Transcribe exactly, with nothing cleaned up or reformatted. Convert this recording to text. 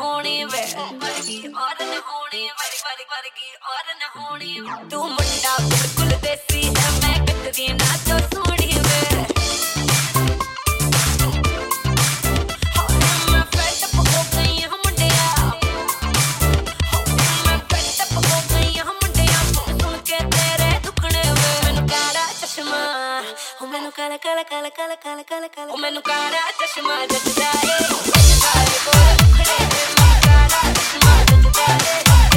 होने वे और न होने मरी मरी मर गई और न होने तू मुन्ना बिल्कुल देसी है मैं कतरी ना तो सोनी वे Kaala Kaala Kaala Kaala Kaala Kaala Kaala Oh mainu Kaala Chashma jachda hai jachda hai bol khade mein Kaala Chashma jachda hai